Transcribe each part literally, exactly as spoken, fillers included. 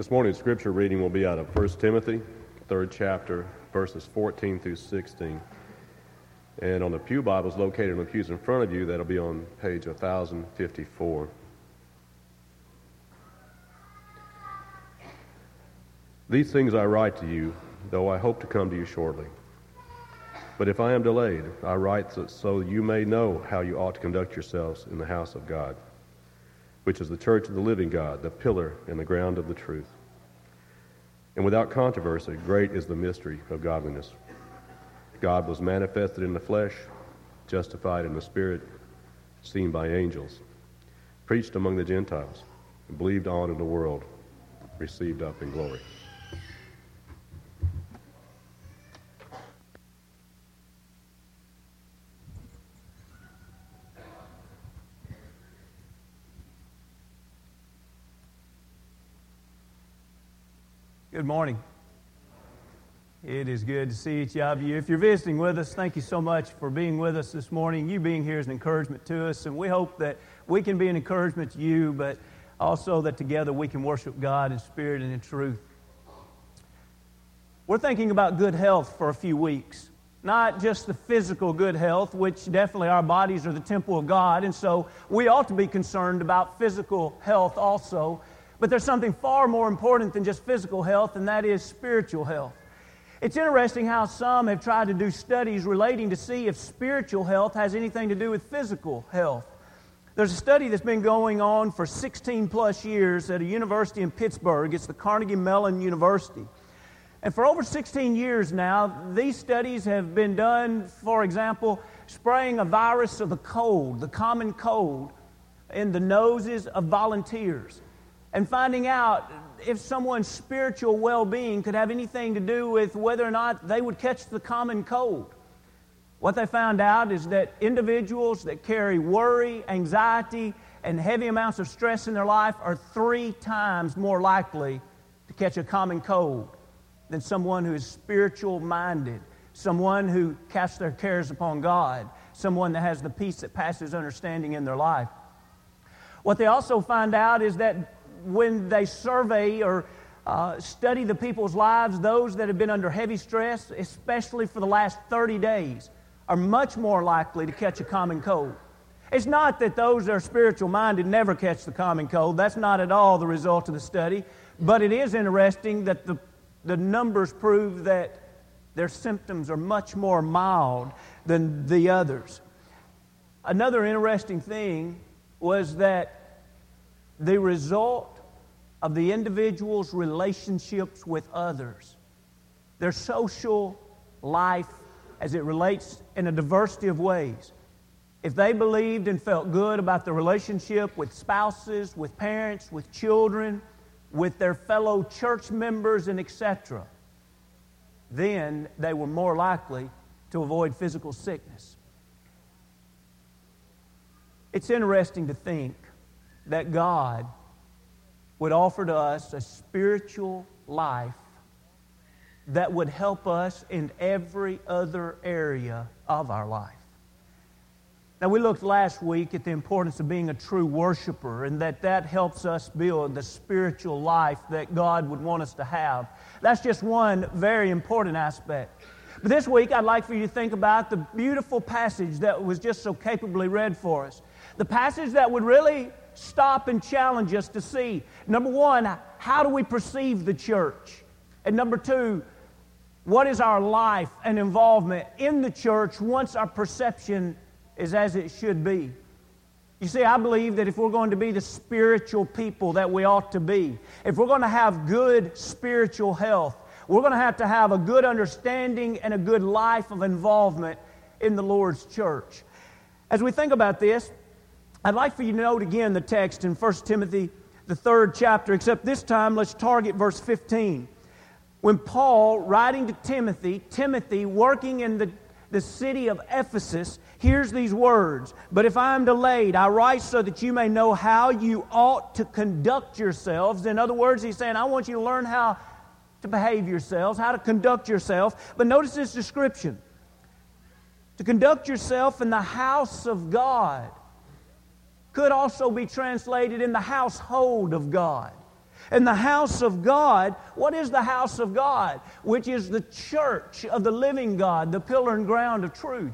This morning's scripture reading will be out of First Timothy, third chapter, verses fourteen through sixteen. And on the pew Bibles located in the pews in front of you, that'll be on page one thousand fifty-four. These things I write to you, though I hope to come to you shortly. But if I am delayed, I write so you may know how you ought to conduct yourselves in the house of God, which is the church of the living God, the pillar and the ground of the truth. And without controversy, great is the mystery of godliness. God was manifested in the flesh, justified in the spirit, seen by angels, preached among the Gentiles, and believed on in the world, received up in glory. Good morning. It is good to see each of you. If you're visiting with us, thank you so much for being with us this morning. You being here is an encouragement to us, and we hope that we can be an encouragement to you, but also that together we can worship God in spirit and in truth. We're thinking about good health for a few weeks, not just the physical good health, which definitely our bodies are the temple of God, and so we ought to be concerned about physical health also, but there's something far more important than just physical health, and that is spiritual health. It's interesting how some have tried to do studies relating to see if spiritual health has anything to do with physical health. There's a study that's been going on for sixteen plus years at a university in Pittsburgh. It's the Carnegie Mellon University. And for over sixteen years now, these studies have been done, for example, spraying a virus of the cold, the common cold, in the noses of volunteers, and finding out if someone's spiritual well-being could have anything to do with whether or not they would catch the common cold. What they found out is that individuals that carry worry, anxiety, and heavy amounts of stress in their life are three times more likely to catch a common cold than someone who is spiritual-minded, someone who casts their cares upon God, someone that has the peace that passes understanding in their life. What they also find out is that when they survey or uh, study the people's lives, those that have been under heavy stress, especially for the last thirty days, are much more likely to catch a common cold. It's not that those that are spiritual-minded never catch the common cold. That's not at all the result of the study. But it is interesting that the, the numbers prove that their symptoms are much more mild than the others. Another interesting thing was that the result of the individual's relationships with others, their social life as it relates in a diversity of ways. If they believed and felt good about the relationship with spouses, with parents, with children, with their fellow church members, and et cetera, then they were more likely to avoid physical sickness. It's interesting to think that God would offer to us a spiritual life that would help us in every other area of our life. Now, we looked last week at the importance of being a true worshiper and that that helps us build the spiritual life that God would want us to have. That's just one very important aspect. But this week, I'd like for you to think about the beautiful passage that was just so capably read for us. The passage that would really stop and challenge us to see, number one, how do we perceive the church? And number two, what is our life and involvement in the church once our perception is as it should be? You see, I believe that if we're going to be the spiritual people that we ought to be, if we're going to have good spiritual health, we're going to have to have a good understanding and a good life of involvement in the Lord's church. As we think about this, I'd like for you to note again the text in First Timothy, the third chapter, except this time let's target verse fifteen. When Paul, writing to Timothy, Timothy, working in the, the city of Ephesus, hears these words, "But if I am delayed, I write so that you may know how you ought to conduct yourselves." In other words, he's saying, I want you to learn how to behave yourselves, how to conduct yourselves. But notice this description. To conduct yourself in the house of God could also be translated in the household of God. And the house of God, what is the house of God? Which is the church of the living God, the pillar and ground of truth.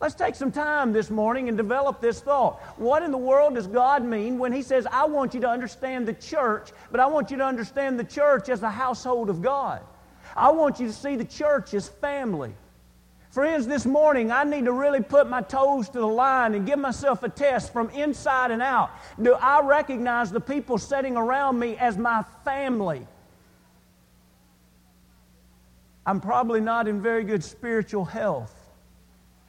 Let's take some time this morning and develop this thought. What in the world does God mean when He says, I want you to understand the church, but I want you to understand the church as the household of God. I want you to see the church as family. Friends, this morning I need to really put my toes to the line and give myself a test from inside and out. Do I recognize the people sitting around me as my family? I'm probably not in very good spiritual health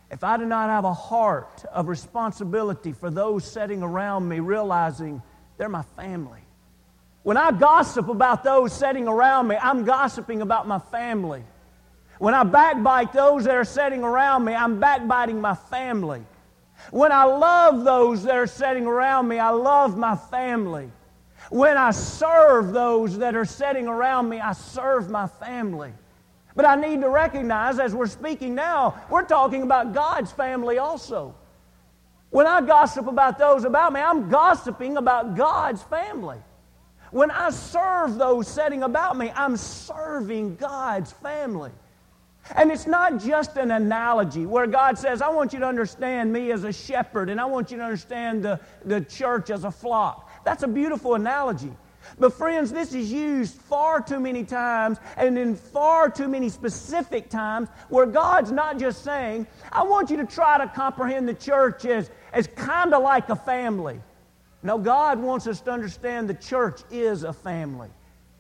if I do not have a heart of responsibility for those sitting around me, realizing they're my family. When I gossip about those sitting around me, I'm gossiping about my family. When I backbite those that are sitting around me, I'm backbiting my family. When I love those that are sitting around me, I love my family. When I serve those that are sitting around me, I serve my family. But I need to recognize, as we're speaking now, we're talking about God's family also. When I gossip about those about me, I'm gossiping about God's family. When I serve those sitting about me, I'm serving God's family. And it's not just an analogy where God says, I want you to understand me as a shepherd, and I want you to understand the, the church as a flock. That's a beautiful analogy. But friends, this is used far too many times and in far too many specific times where God's not just saying, I want you to try to comprehend the church as, as kind of like a family. No, God wants us to understand the church is a family.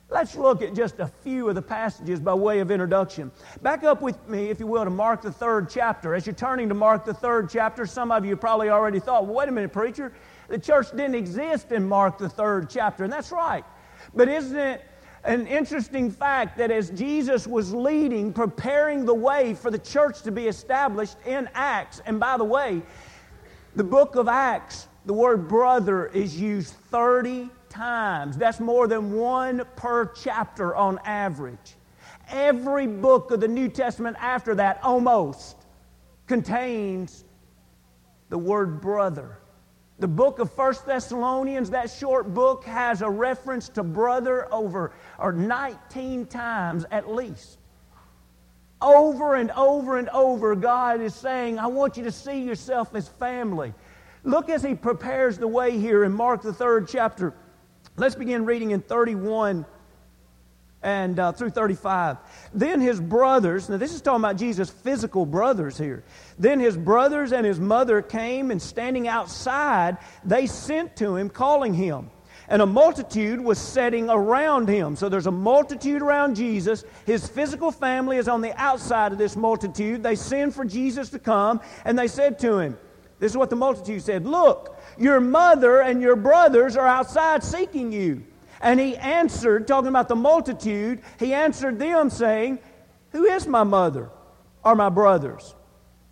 Let's look at just a few of the passages by way of introduction. Back up with me, if you will, to Mark the third chapter. As you're turning to Mark the third chapter, some of you probably already thought, well, wait a minute, preacher. The church didn't exist in Mark the third chapter, and that's right. But isn't it an interesting fact that as Jesus was leading, preparing the way for the church to be established in Acts, and by the way, the book of Acts, the word brother is used thirty times. That's more than one per chapter on average. Every book of the New Testament after that almost contains the word brother. The book of First Thessalonians, that short book, has a reference to brother over or nineteen times at least. Over and over and over, God is saying, I want you to see yourself as family. Look as He prepares the way here in Mark the third chapter. Let's begin reading in thirty-one and uh, through thirty-five. Then his brothers, now this is talking about Jesus' physical brothers here. Then his brothers and his mother came, and standing outside, they sent to him, calling him. And a multitude was sitting around him. So there's a multitude around Jesus. His physical family is on the outside of this multitude. They send for Jesus to come, and they said to him, this is what the multitude said, look, your mother and your brothers are outside seeking you. And he answered, talking about the multitude, he answered them saying, who is my mother or my brothers?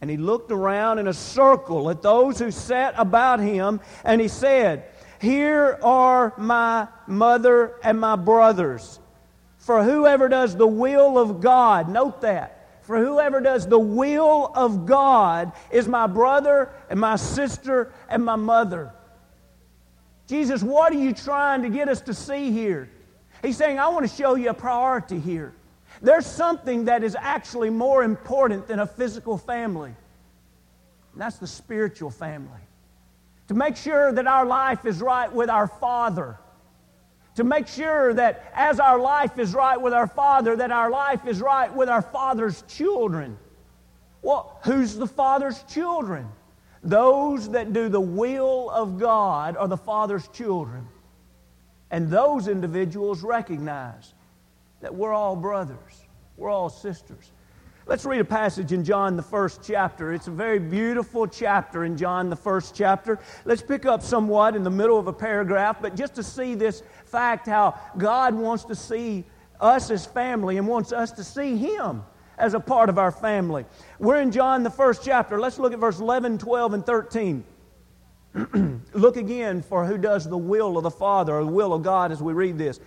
And he looked around in a circle at those who sat about him, and he said, here are my mother and my brothers. For whoever does the will of God, note that, for whoever does the will of God is my brother and my sister and my mother. Jesus, what are you trying to get us to see here? He's saying, I want to show you a priority here. There's something that is actually more important than a physical family, and that's the spiritual family. To make sure that our life is right with our Father. To make sure that as our life is right with our Father, that our life is right with our Father's children. Well, who's the Father's children? Those that do the will of God are the Father's children. And those individuals recognize that we're all brothers. We're all sisters. Let's read a passage in John the first chapter. It's a very beautiful chapter in John the first chapter. Let's pick up somewhat in the middle of a paragraph, but just to see this fact, how God wants to see us as family and wants us to see Him as a part of our family. We're in John the first chapter. Let's look at verse eleven, twelve, and thirteen. Look again for who does the will of the Father, or the will of God as we read this.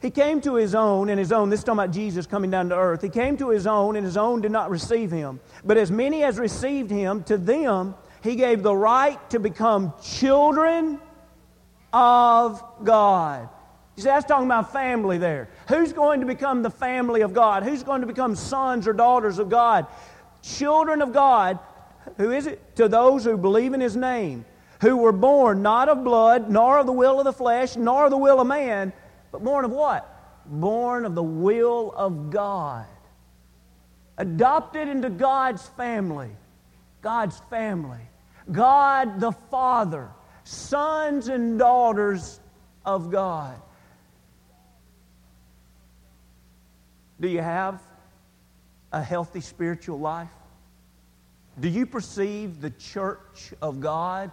He came to His own, and His own, this is talking about Jesus coming down to earth. He came to His own, and His own did not receive Him. But as many as received Him, to them He gave the right to become children of God. You see, that's talking about family there. Who's going to become the family of God? Who's going to become sons or daughters of God? Children of God, who is it? To those who believe in His name, who were born not of blood, nor of the will of the flesh, nor of the will of man, but born of what? Born of the will of God. Adopted into God's family. God's family. God the Father. Sons and daughters of God. Do you have a healthy spiritual life? Do you perceive the church of God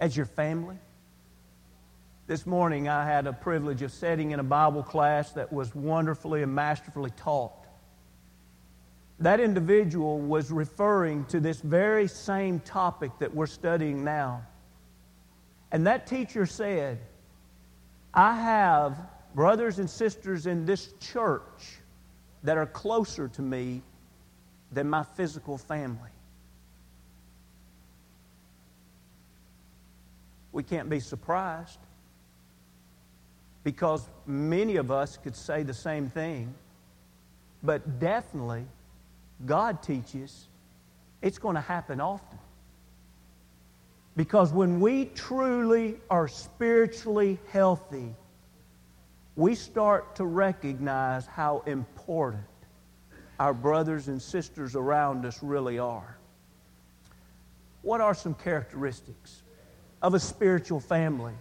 as your family? This morning I had a privilege of sitting in a Bible class that was wonderfully and masterfully taught. That individual was referring to this very same topic that we're studying now. And that teacher said, I have brothers and sisters in this church that are closer to me than my physical family. We can't be surprised, because many of us could say the same thing. But definitely, God teaches it's going to happen often. Because when we truly are spiritually healthy, we start to recognize how important our brothers and sisters around us really are. What are some characteristics of a spiritual family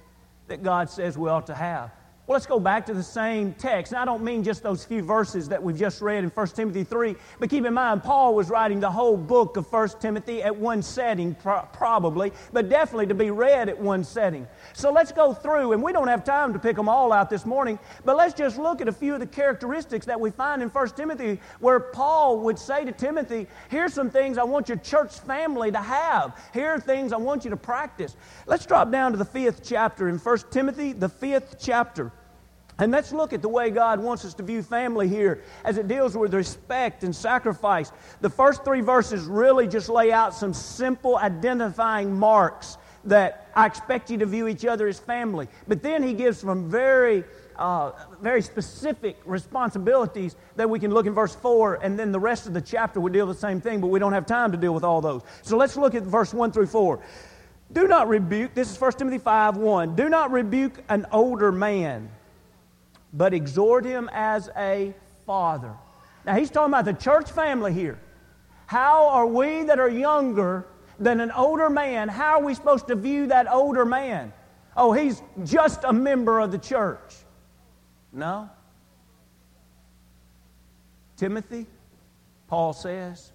that God says we ought to have? Well, let's go back to the same text. And I don't mean just those few verses that we've just read in First Timothy three, but keep in mind, Paul was writing the whole book of First Timothy at one setting, pro- probably, but definitely to be read at one setting. So let's go through, and we don't have time to pick them all out this morning, but let's just look at a few of the characteristics that we find in First Timothy, where Paul would say to Timothy, here's some things I want your church family to have. Here are things I want you to practice. Let's drop down to the fifth chapter in First Timothy, the fifth chapter. And let's look at the way God wants us to view family here as it deals with respect and sacrifice. The first three verses really just lay out some simple identifying marks that I expect you to view each other as family. But then he gives some very, uh, very specific responsibilities that we can look in verse four, and then the rest of the chapter will deal with the same thing, but we don't have time to deal with all those. So let's look at verse one through four. Do not rebuke, this is First Timothy five one, do not rebuke an older man, but exhort him as a father. Now, he's talking about the church family here. How are we that are younger than an older man, how are we supposed to view that older man? Oh, he's just a member of the church. No. Timothy, Paul says,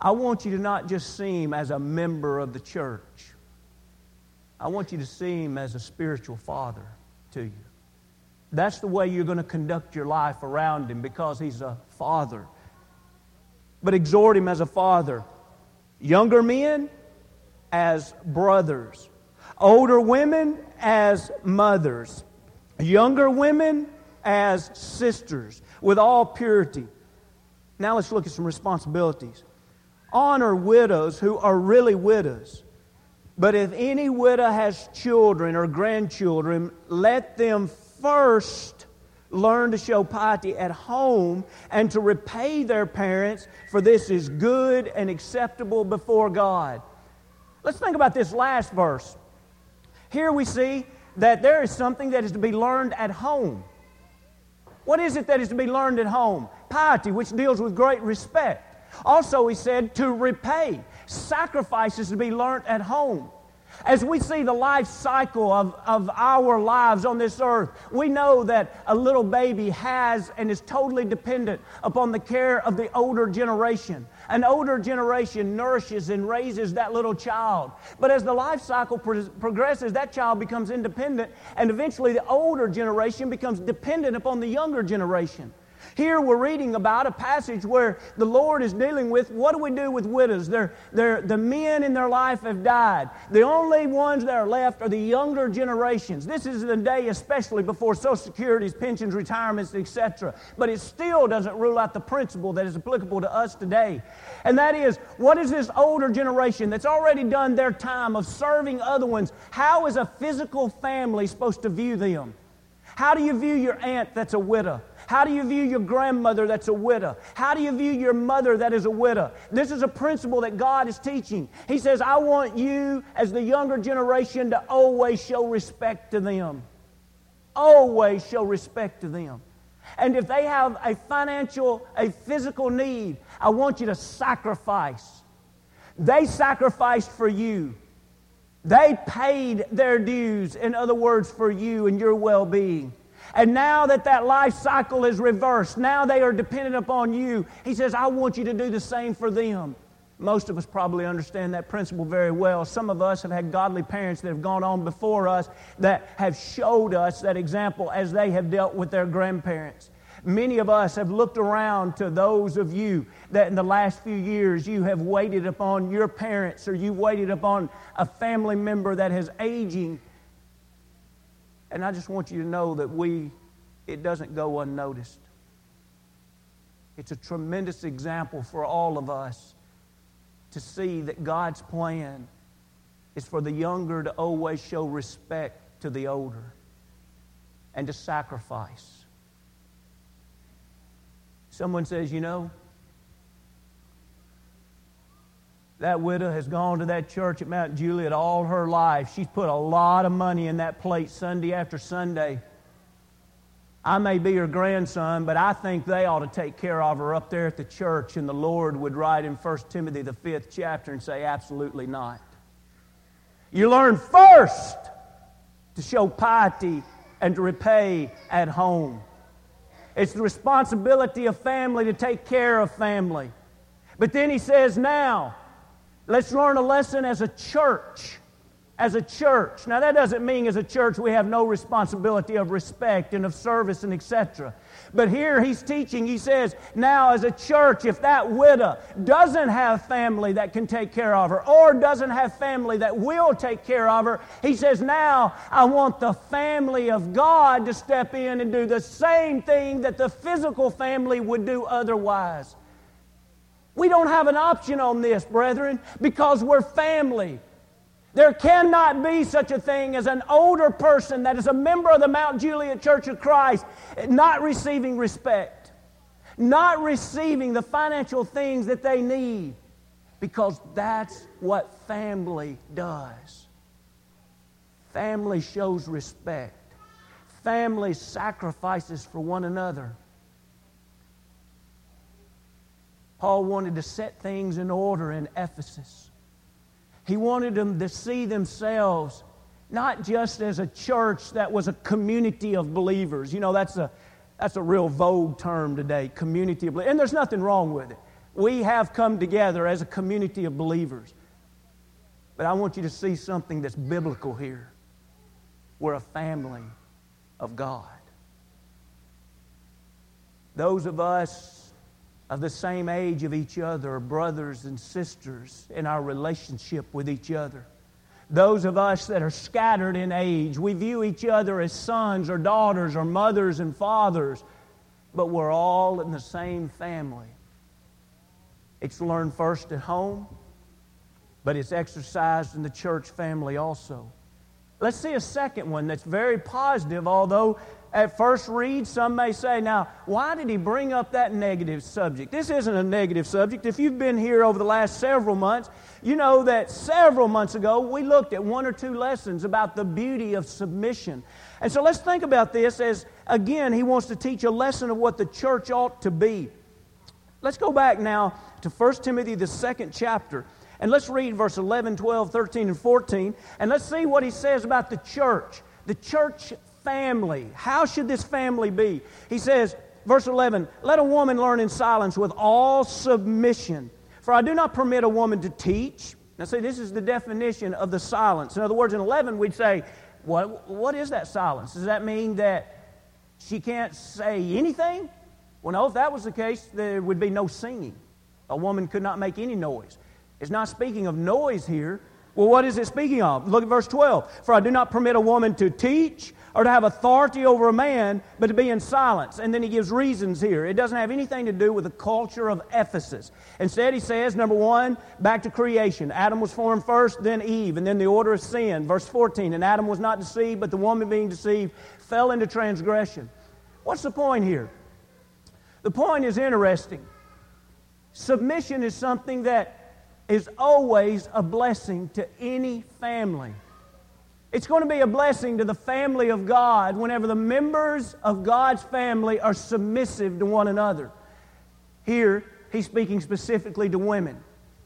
I want you to not just see him as a member of the church. I want you to see him as a spiritual father to you. That's the way you're going to conduct your life around him, because he's a father. But exhort him as a father. Younger men as brothers. Older women as mothers. Younger women as sisters, with all purity. Now let's look at some responsibilities. Honor widows who are really widows. But if any widow has children or grandchildren, let them first learn to show piety at home and to repay their parents, for this is good and acceptable before God. Let's think about this last verse. Here we see that there is something that is to be learned at home. What is it that is to be learned at home? Piety, which deals with great respect. Also, he said, to repay. Sacrifices to be learned at home. As we see the life cycle of, of our lives on this earth, we know that a little baby has and is totally dependent upon the care of the older generation. An older generation nourishes and raises that little child. But as the life cycle pro- progresses, that child becomes independent, and eventually the older generation becomes dependent upon the younger generation. Here we're reading about a passage where the Lord is dealing with, what do we do with widows? They're, they're, the men in their life have died. The only ones that are left are the younger generations. This is the day especially before Social Securities, pensions, retirements, et cetera. But it still doesn't rule out the principle that is applicable to us today. And that is, what is this older generation that's already done their time of serving other ones? How is a physical family supposed to view them? How do you view your aunt that's a widow? How do you view your grandmother that's a widow? How do you view your mother that is a widow? This is a principle that God is teaching. He says, I want you as the younger generation to always show respect to them. Always show respect to them. And if they have a financial, a physical need, I want you to sacrifice. They sacrificed for you. They paid their dues, in other words, for you and your well-being. And now that that life cycle is reversed, now they are dependent upon you. He says, I want you to do the same for them. Most of us probably understand that principle very well. Some of us have had godly parents that have gone on before us that have showed us that example as they have dealt with their grandparents. Many of us have looked around to those of you that in the last few years you have waited upon your parents or you waited upon a family member that is aging. And I just want you to know that we, it doesn't go unnoticed. It's a tremendous example for all of us to see that God's plan is for the younger to always show respect to the older and to sacrifice. Someone says, you know, that widow has gone to that church at Mount Juliet all her life. She's put a lot of money in that plate Sunday after Sunday. I may be her grandson, but I think they ought to take care of her up there at the church. And the Lord would write in First Timothy, the fifth chapter, and say, absolutely not. You learn first to show piety and to repay at home. It's the responsibility of family to take care of family. But then he says, now, let's learn a lesson as a church. As a church. Now, that doesn't mean as a church we have no responsibility of respect and of service and et cetera. But here he's teaching, he says, now as a church, if that widow doesn't have family that can take care of her or doesn't have family that will take care of her, he says, now I want the family of God to step in and do the same thing that the physical family would do otherwise. We don't have an option on this, brethren, because we're family. There cannot be such a thing as an older person that is a member of the Mount Juliet Church of Christ not receiving respect, not receiving the financial things that they need, because that's what family does. Family shows respect. Family sacrifices for one another. Paul wanted to set things in order in Ephesus. He wanted them to see themselves not just as a church that was a community of believers. You know, that's a that's a real vogue term today, community of believers. And there's nothing wrong with it. We have come together as a community of believers. But I want you to see something that's biblical here. We're a family of God. Those of us of the same age of each other, brothers and sisters in our relationship with each other. Those of us that are scattered in age, we view each other as sons or daughters or mothers and fathers, but we're all in the same family. It's learned first at home, but it's exercised in the church family also. Let's see a second one that's very positive, although at first read, some may say, now, why did he bring up that negative subject? This isn't a negative subject. If you've been here over the last several months, you know that several months ago, we looked at one or two lessons about the beauty of submission. And so let's think about this as, again, he wants to teach a lesson of what the church ought to be. Let's go back now to First Timothy, the second chapter, and let's read verse eleven, twelve, thirteen, and fourteen, and let's see what he says about the church, the church family. How should this family be? He says, verse eleven, let a woman learn in silence with all submission, for I do not permit a woman to teach. Now see, this is the definition of the silence. In other words, in eleven we'd say, what, what is that silence? Does that mean that she can't say anything? Well, no, if that was the case, there would be no singing. A woman could not make any noise. It's not speaking of noise here, Well, what is it speaking of? Look at verse twelve. For I do not permit a woman to teach or to have authority over a man, but to be in silence. And then he gives reasons here. It doesn't have anything to do with the culture of Ephesus. Instead, he says, number one, back to creation. Adam was formed first, then Eve, and then the order of sin. Verse fourteen, and Adam was not deceived, but the woman being deceived fell into transgression. What's the point here? The point is interesting. Submission is something that is always a blessing to any family. It's going to be a blessing to the family of God whenever the members of God's family are submissive to one another. Here, he's speaking specifically to women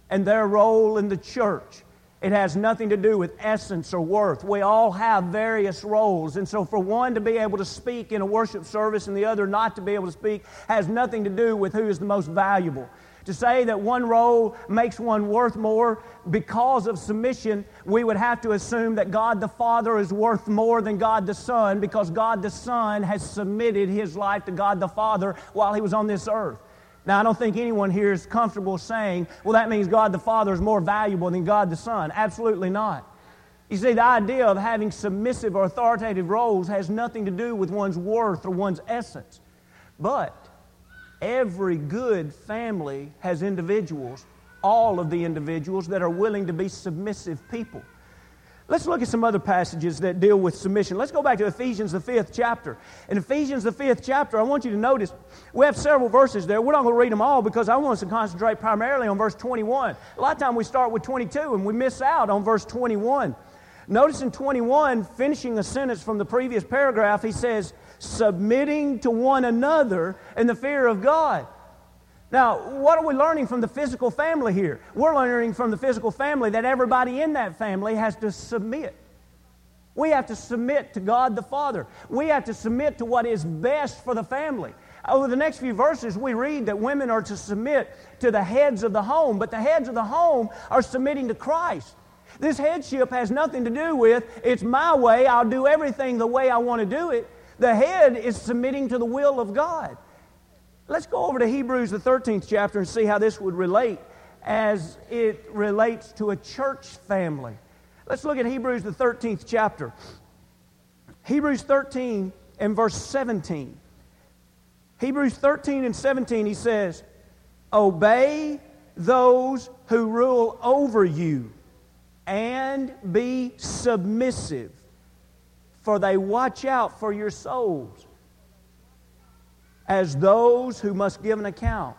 and their role in the church. It has nothing to do with essence or worth. We all have various roles. And so for one to be able to speak in a worship service and the other not to be able to speak has nothing to do with who is the most valuable. To say that one role makes one worth more because of submission, we would have to assume that God the Father is worth more than God the Son, because God the Son has submitted His life to God the Father while He was on this earth. Now, I don't think anyone here is comfortable saying, well, that means God the Father is more valuable than God the Son. Absolutely not. You see, the idea of having submissive or authoritative roles has nothing to do with one's worth or one's essence. But every good family has individuals, all of the individuals that are willing to be submissive people. Let's look at some other passages that deal with submission. Let's go back to Ephesians, the fifth chapter. In Ephesians, the fifth chapter, I want you to notice, we have several verses there. We're not going to read them all because I want us to concentrate primarily on verse twenty-one. A lot of time we start with twenty-two and we miss out on verse twenty-one. Notice in twenty-one, finishing a sentence from the previous paragraph, he says, submitting to one another in the fear of God. Now, what are we learning from the physical family here? We're learning from the physical family that everybody in that family has to submit. We have to submit to God the Father. We have to submit to what is best for the family. Over the next few verses, we read that women are to submit to the heads of the home, but the heads of the home are submitting to Christ. This headship has nothing to do with, it's my way, I'll do everything the way I want to do it. The head is submitting to the will of God. Let's go over to Hebrews, the thirteenth chapter, and see how this would relate as it relates to a church family. Let's look at Hebrews, the thirteenth chapter. Hebrews thirteen and verse seventeen. Hebrews thirteen and seventeen, he says, obey those who rule over you and be submissive, for they watch out for your souls as those who must give an account.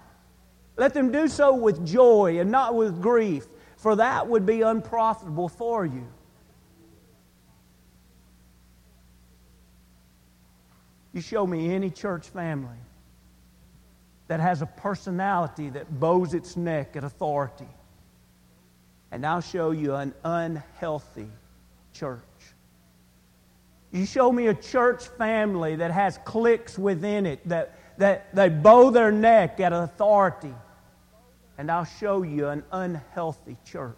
Let them do so with joy and not with grief, for that would be unprofitable for you. You show me any church family that has a personality that bows its neck at authority, and I'll show you an unhealthy church. You show me a church family that has cliques within it, that, that they bow their neck at authority, and I'll show you an unhealthy church.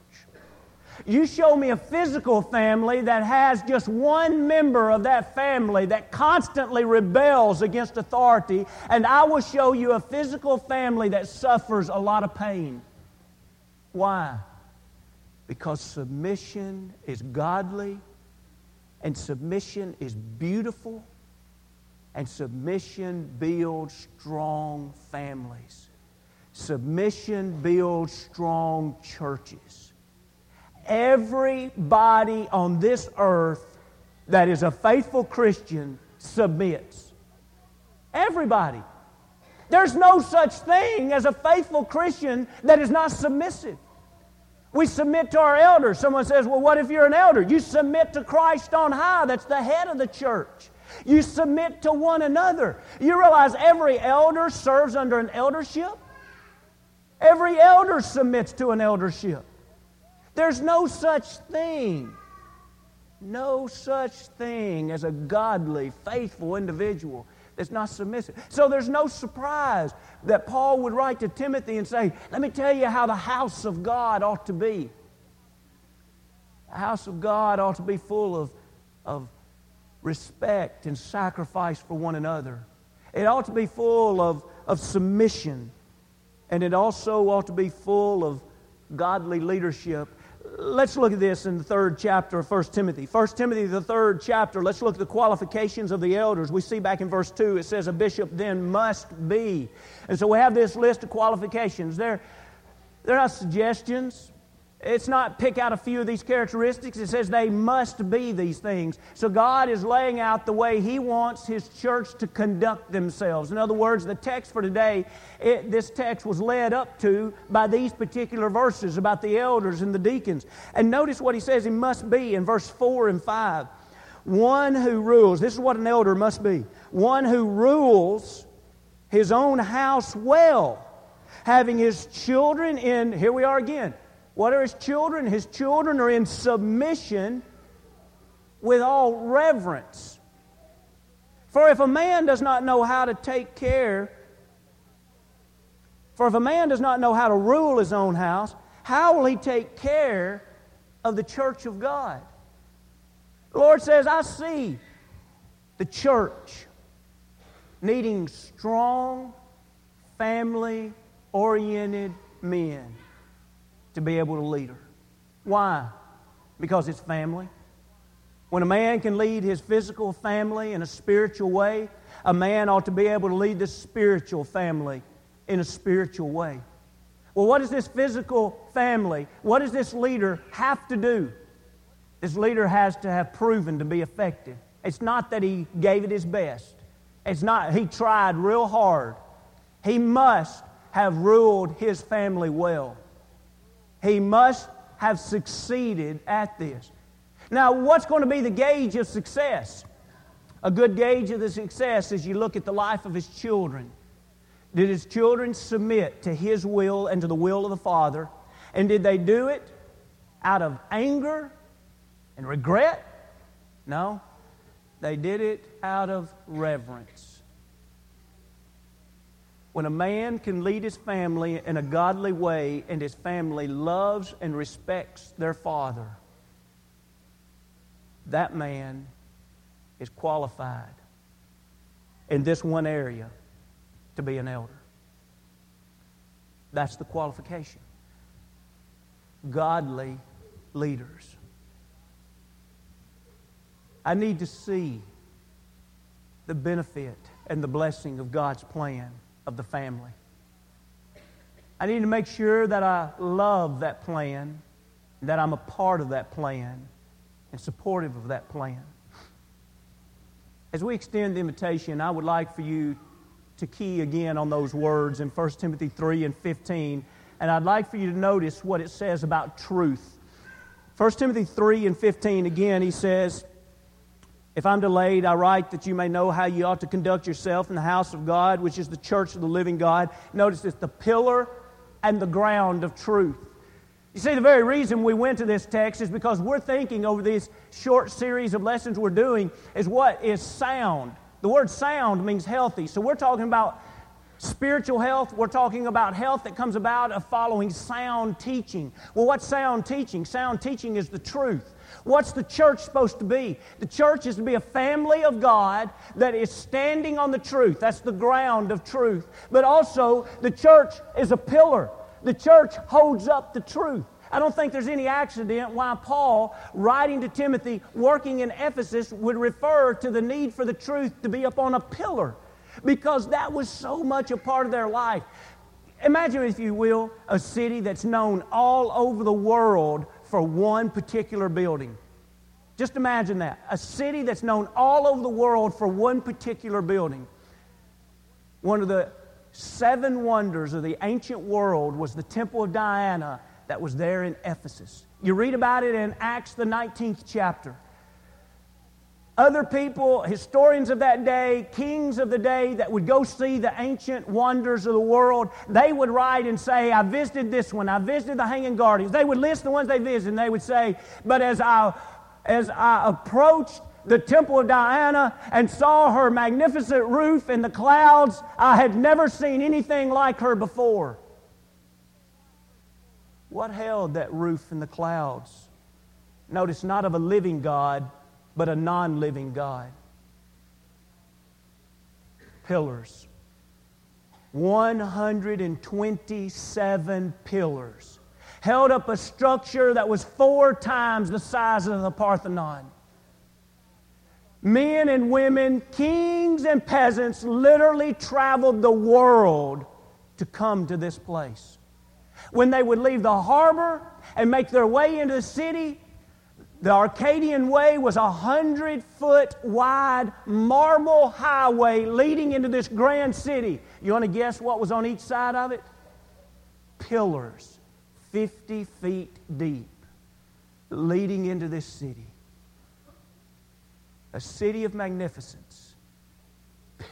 You show me a physical family that has just one member of that family that constantly rebels against authority, and I will show you a physical family that suffers a lot of pain. Why? Because submission is godly, and submission is beautiful, and submission builds strong families. Submission builds strong churches. Everybody on this earth that is a faithful Christian submits. Everybody. There's no such thing as a faithful Christian that is not submissive. We submit to our elders. Someone says, well, what if you're an elder? You submit to Christ on high. That's the head of the church. You submit to one another. You realize every elder serves under an eldership? Every elder submits to an eldership. There's no such thing, no such thing as a godly, faithful individual that's not submissive. So there's no surprise that Paul would write to Timothy and say, let me tell you how the house of God ought to be. The house of God ought to be full of, of respect and sacrifice for one another. It ought to be full of, of submission, and it also ought to be full of godly leadership. Let's look at this in the third chapter of First Timothy. First Timothy, the third chapter, let's look at the qualifications of the elders. We see back in verse two, it says, a bishop then must be. And so we have this list of qualifications. They're, they're not suggestions. It's not pick out a few of these characteristics. It says they must be these things. So God is laying out the way He wants His church to conduct themselves. In other words, the text for today, it, this text was led up to by these particular verses about the elders and the deacons. And notice what He says he must be in verse four and five. One who rules, this is what an elder must be, one who rules his own house well, having his children in, here we are again, what are his children? His children are in submission with all reverence. For if a man does not know how to take care, for if a man does not know how to rule his own house, how will he take care of the church of God? The Lord says, I see the church needing strong, family-oriented men to be able to lead her. Why? Because it's family. When a man can lead his physical family in a spiritual way, a man ought to be able to lead the spiritual family in a spiritual way. Well, what does this physical family, what does this leader have to do? This leader has to have proven to be effective. It's not that he gave it his best. It's not, he tried real hard. He must have ruled his family well. He must have succeeded at this. Now, what's going to be the gauge of success? A good gauge of the success is you look at the life of his children. Did his children submit to his will and to the will of the Father? And did they do it out of anger and regret? No, they did it out of reverence. When a man can lead his family in a godly way and his family loves and respects their father, that man is qualified in this one area to be an elder. That's the qualification. Godly leaders. I need to see the benefit and the blessing of God's plan of the family. I need to make sure that I love that plan, that I'm a part of that plan, and supportive of that plan. As we extend the invitation, I would like for you to key again on those words in First Timothy three and fifteen, and I'd like for you to notice what it says about truth. First Timothy three and fifteen, again, he says, if I'm delayed, I write that you may know how you ought to conduct yourself in the house of God, which is the church of the living God. Notice it's the pillar and the ground of truth. You see, the very reason we went to this text is because we're thinking over these short series of lessons we're doing is what is sound. The word sound means healthy. So we're talking about spiritual health. We're talking about health that comes about of following sound teaching. Well, what's sound teaching? Sound teaching is the truth. What's the church supposed to be? The church is to be a family of God that is standing on the truth. That's the ground of truth. But also, the church is a pillar. The church holds up the truth. I don't think there's any accident why Paul, writing to Timothy, working in Ephesus, would refer to the need for the truth to be upon a pillar, because that was so much a part of their life. Imagine, if you will, a city that's known all over the world for one particular building. Just imagine that. A city that's known all over the world for one particular building. One of the seven wonders of the ancient world was the Temple of Diana that was there in Ephesus. You read about it in Acts, the nineteenth chapter. Other people, historians of that day, kings of the day that would go see the ancient wonders of the world, they would write and say, I visited this one, I visited the Hanging Gardens. They would list the ones they visited, and they would say, but as I, as I approached the Temple of Diana and saw her magnificent roof and the clouds, I had never seen anything like her before. What held that roof and the clouds? Notice, not of a living God, but a non-living God. Pillars. one hundred twenty-seven pillars. held up a structure that was four times the size of the Parthenon. Men and women, kings and peasants, literally traveled the world to come to this place. When they would leave the harbor and make their way into the city, the Arcadian Way was a hundred-foot wide marble highway leading into this grand city. You want to guess what was on each side of it? Pillars, fifty feet deep, leading into this city. A city of magnificence.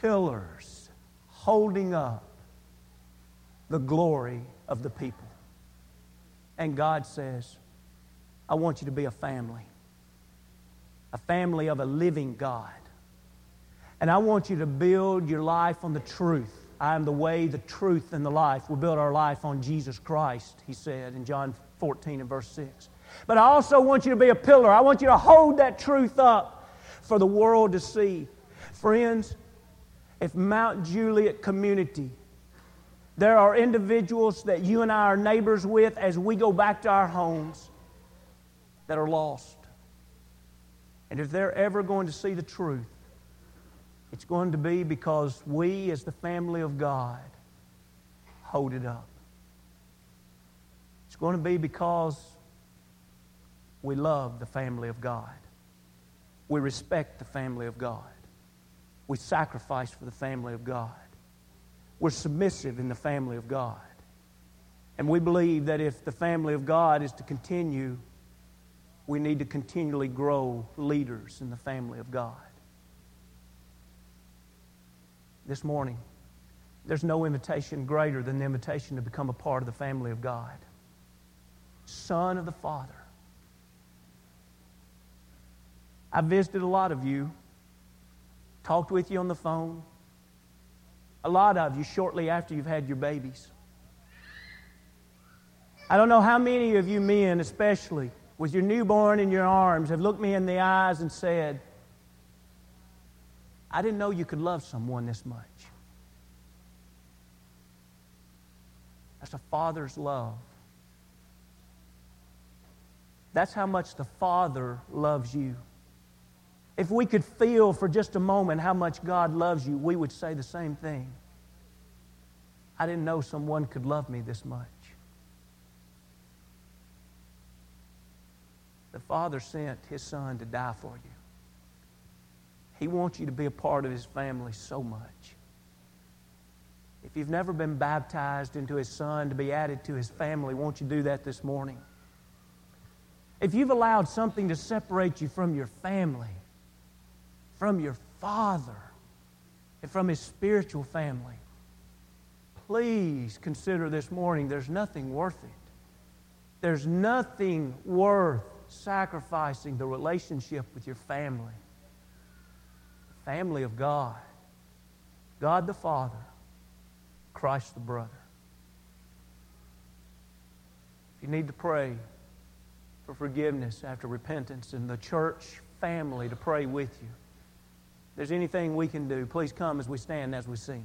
Pillars holding up the glory of the people. And God says, I want you to be a family. A family of a living God. And I want you to build your life on the truth. I am the way, the truth, and the life. We build our life on Jesus Christ, he said in John fourteen and verse six. But I also want you to be a pillar. I want you to hold that truth up for the world to see. Friends, if Mount Juliet community, there are individuals that you and I are neighbors with as we go back to our homes that are lost. And if they're ever going to see the truth, it's going to be because we as the family of God hold it up. It's going to be because we love the family of God. We respect the family of God. We sacrifice for the family of God. We're submissive in the family of God. And we believe that if the family of God is to continue, we need to continually grow leaders in the family of God. This morning, there's no invitation greater than the invitation to become a part of the family of God. Son of the Father. I visited a lot of you, talked with you on the phone, a lot of you shortly after you've had your babies. I don't know how many of you men especially, with your newborn in your arms, have looked me in the eyes and said, I didn't know you could love someone this much. That's a father's love. That's how much the Father loves you. If we could feel for just a moment how much God loves you, we would say the same thing. I didn't know someone could love me this much. The Father sent His Son to die for you. He wants you to be a part of His family so much. If you've never been baptized into His Son to be added to His family, won't you do that this morning? If you've allowed something to separate you from your family, from your Father, and from His spiritual family, please consider this morning there's nothing worth it. There's nothing worth sacrificing the relationship with your family. The family of God. God the Father, Christ the brother. If you need to pray for forgiveness after repentance and the church family to pray with you, if there's anything we can do, please come as we stand, as we sing.